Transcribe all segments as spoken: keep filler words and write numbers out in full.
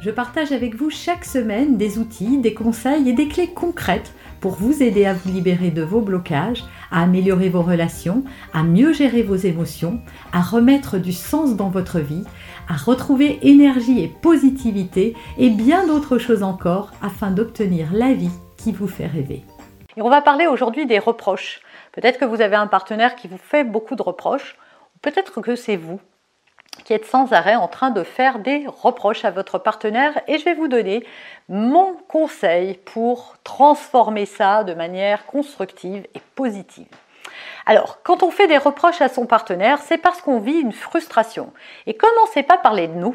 je partage avec vous chaque semaine des outils, des conseils et des clés concrètes pour vous aider à vous libérer de vos blocages, à améliorer vos relations, à mieux gérer vos émotions, à remettre du sens dans votre vie, à retrouver énergie et positivité et bien d'autres choses encore afin d'obtenir la vie qui vous fait rêver. Et on va parler aujourd'hui des reproches. Peut-être que vous avez un partenaire qui vous fait beaucoup de reproches, ou peut-être que c'est vous qui êtes sans arrêt en train de faire des reproches à votre partenaire, et je vais vous donner mon conseil pour transformer ça de manière constructive et positive. Alors, quand on fait des reproches à son partenaire, c'est parce qu'on vit une frustration. Et comme on ne sait pas parler de nous,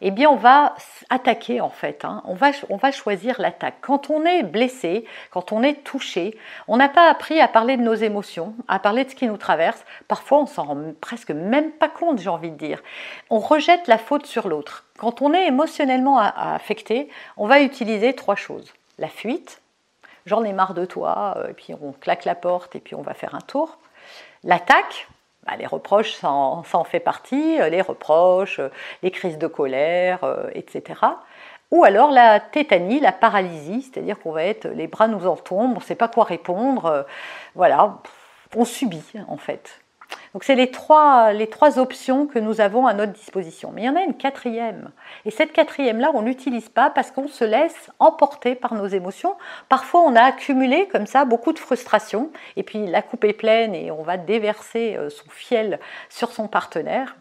eh bien on va attaquer en fait, hein. on, va, on va choisir l'attaque. Quand on est blessé, quand on est touché, on n'a pas appris à parler de nos émotions, à parler de ce qui nous traverse. Parfois on s'en rend presque même pas compte, j'ai envie de dire. On rejette la faute sur l'autre. Quand on est émotionnellement affecté, on va utiliser trois choses. La fuite, j'en ai marre de toi, et puis on claque la porte et puis on va faire un tour. L'attaque. Ah, les reproches, ça en, ça en fait partie, les reproches, les crises de colère, et cetera. Ou alors la tétanie, la paralysie, c'est-à-dire qu'on va être, les bras nous en tombent, on ne sait pas quoi répondre, voilà, on subit en fait. Donc c'est les trois, les trois options que nous avons à notre disposition. Mais il y en a une quatrième. Et cette quatrième-là, on ne l'utilise pas parce qu'on se laisse emporter par nos émotions. Parfois, on a accumulé comme ça beaucoup de frustration. Et puis, la coupe est pleine et on va déverser son fiel sur son partenaire.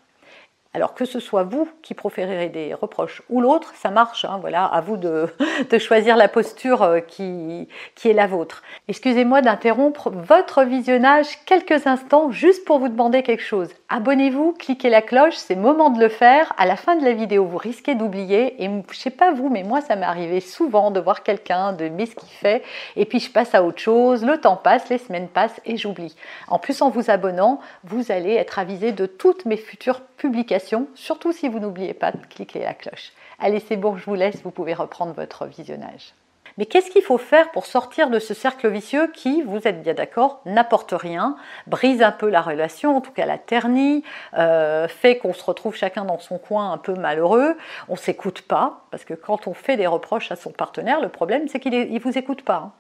Alors que ce soit vous qui proférez des reproches ou l'autre, ça marche, hein, voilà, à vous de, de choisir la posture qui, qui est la vôtre. Excusez-moi d'interrompre votre visionnage quelques instants juste pour vous demander quelque chose. Abonnez-vous, cliquez la cloche, c'est le moment de le faire. À la fin de la vidéo, vous risquez d'oublier. Et je sais pas vous, mais moi, ça m'est arrivé souvent de voir quelqu'un, de m'aimer ce qu'il fait. Et puis, je passe à autre chose, le temps passe, les semaines passent et j'oublie. En plus, en vous abonnant, vous allez être avisé de toutes mes futures publications. Surtout si vous n'oubliez pas de cliquer la cloche. Allez, c'est bon, je vous laisse, vous pouvez reprendre votre visionnage. Mais qu'est-ce qu'il faut faire pour sortir de ce cercle vicieux qui, vous êtes bien d'accord, n'apporte rien, brise un peu la relation, en tout cas la ternit, euh, fait qu'on se retrouve chacun dans son coin un peu malheureux, on ne s'écoute pas, parce que quand on fait des reproches à son partenaire, le problème c'est qu'il ne vous écoute pas. Hein.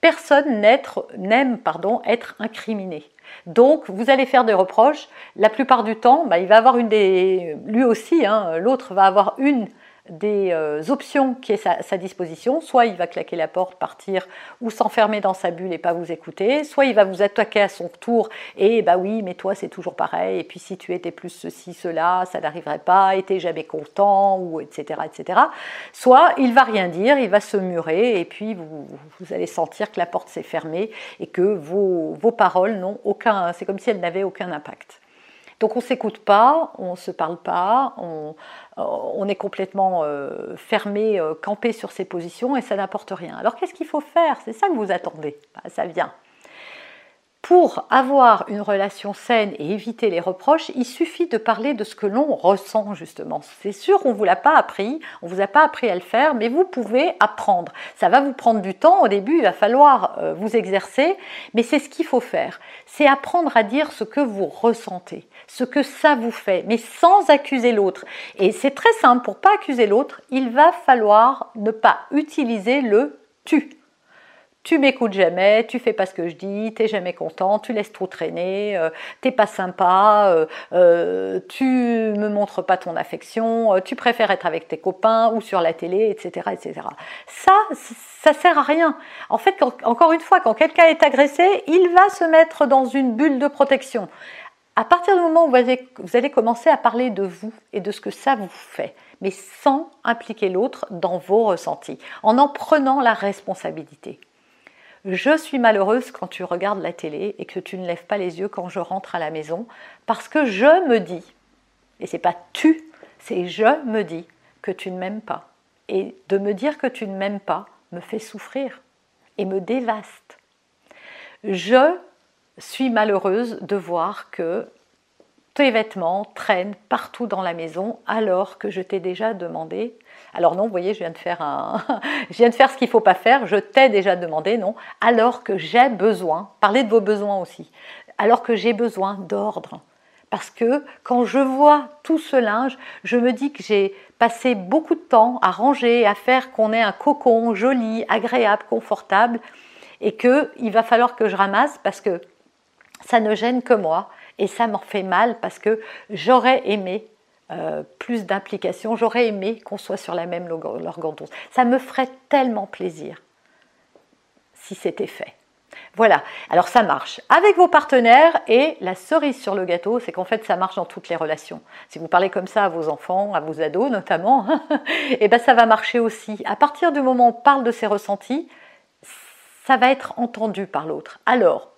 Personne n'être, n'aime pardon, être incriminé. Donc, vous allez faire des reproches. La plupart du temps, bah, il va avoir une des, lui aussi, hein, l'autre va avoir une des euh, options qui est à sa, sa disposition. Soit il va claquer la porte, partir, ou s'enfermer dans sa bulle et pas vous écouter. Soit il va vous attaquer à son tour et bah oui, mais toi c'est toujours pareil. Et puis si tu étais plus ceci, cela, ça n'arriverait pas. Et t'es jamais content, ou et cetera, et cetera. Soit il va rien dire, il va se murer et puis vous, vous allez sentir que la porte s'est fermée et que vos, vos paroles n'ont aucun. C'est comme si elles n'avaient aucun impact. Donc on ne s'écoute pas, on ne se parle pas, on, on est complètement euh, fermé, euh, campé sur ses positions et ça n'apporte rien. Alors qu'est-ce qu'il faut faire? C'est ça que vous attendez, ben, ça vient. Pour avoir une relation saine et éviter les reproches, il suffit de parler de ce que l'on ressent justement. C'est sûr, on ne vous l'a pas appris, on ne vous a pas appris à le faire, mais vous pouvez apprendre. Ça va vous prendre du temps, au début il va falloir euh, vous exercer, mais c'est ce qu'il faut faire. C'est apprendre à dire ce que vous ressentez, ce que ça vous fait, mais sans accuser l'autre. Et c'est très simple, pour ne pas accuser l'autre, il va falloir ne pas utiliser le « tu ». Tu m'écoutes jamais, tu fais pas ce que je dis, t'es jamais content, tu laisses trop traîner, euh, t'es pas sympa, euh, euh, tu me montres pas ton affection, euh, tu préfères être avec tes copains ou sur la télé, et cetera, et cetera. Ça, ça sert à rien. En fait, quand, encore une fois, quand quelqu'un est agressé, il va se mettre dans une bulle de protection. À partir du moment où vous allez, vous allez commencer à parler de vous et de ce que ça vous fait, mais sans impliquer l'autre dans vos ressentis, en en prenant la responsabilité. Je suis malheureuse quand tu regardes la télé et que tu ne lèves pas les yeux quand je rentre à la maison parce que je me dis, et c'est pas tu, c'est je me dis que tu ne m'aimes pas. Et de me dire que tu ne m'aimes pas me fait souffrir et me dévaste. Je suis malheureuse de voir que tes vêtements traînent partout dans la maison alors que je t'ai déjà demandé. Alors non, vous voyez, je viens de faire, un... je viens de faire ce qu'il ne faut pas faire, je t'ai déjà demandé, non, alors que j'ai besoin, parlez de vos besoins aussi, alors que j'ai besoin d'ordre. Parce que quand je vois tout ce linge, je me dis que j'ai passé beaucoup de temps à ranger, à faire qu'on ait un cocon joli, agréable, confortable, et qu'il va falloir que je ramasse parce que ça ne gêne que moi. Et ça m'en fait mal parce que j'aurais aimé euh, plus d'implication, j'aurais aimé qu'on soit sur la même longueur d'onde. Ça me ferait tellement plaisir si c'était fait. Voilà, alors ça marche avec vos partenaires et la cerise sur le gâteau, c'est qu'en fait ça marche dans toutes les relations. Si vous parlez comme ça à vos enfants, à vos ados notamment, et ben ça va marcher aussi. À partir du moment où on parle de ses ressentis, ça va être entendu par l'autre. Alors,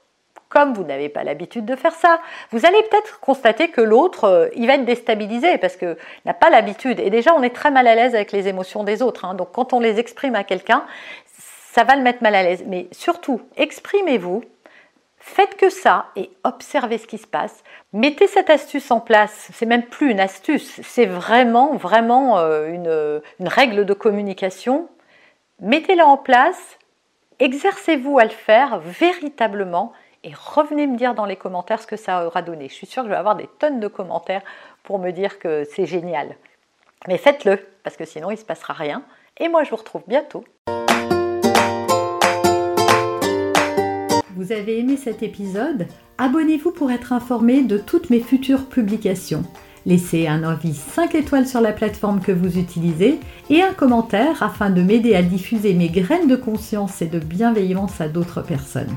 comme vous n'avez pas l'habitude de faire ça, vous allez peut-être constater que l'autre, euh, il va être déstabilisé parce qu'il n'a pas l'habitude. Et déjà, on est très mal à l'aise avec les émotions des autres, hein. Donc, quand on les exprime à quelqu'un, ça va le mettre mal à l'aise. Mais surtout, exprimez-vous, faites que ça et observez ce qui se passe. Mettez cette astuce en place. C'est même plus une astuce, c'est vraiment, vraiment euh, une, une règle de communication. Mettez-la en place, exercez-vous à le faire véritablement. Et revenez me dire dans les commentaires ce que ça aura donné. Je suis sûre que je vais avoir des tonnes de commentaires pour me dire que c'est génial. Mais faites-le, parce que sinon il ne se passera rien. Et moi, je vous retrouve bientôt. Vous avez aimé cet épisode? Abonnez-vous pour être informé de toutes mes futures publications. Laissez un avis cinq étoiles sur la plateforme que vous utilisez et un commentaire afin de m'aider à diffuser mes graines de conscience et de bienveillance à d'autres personnes.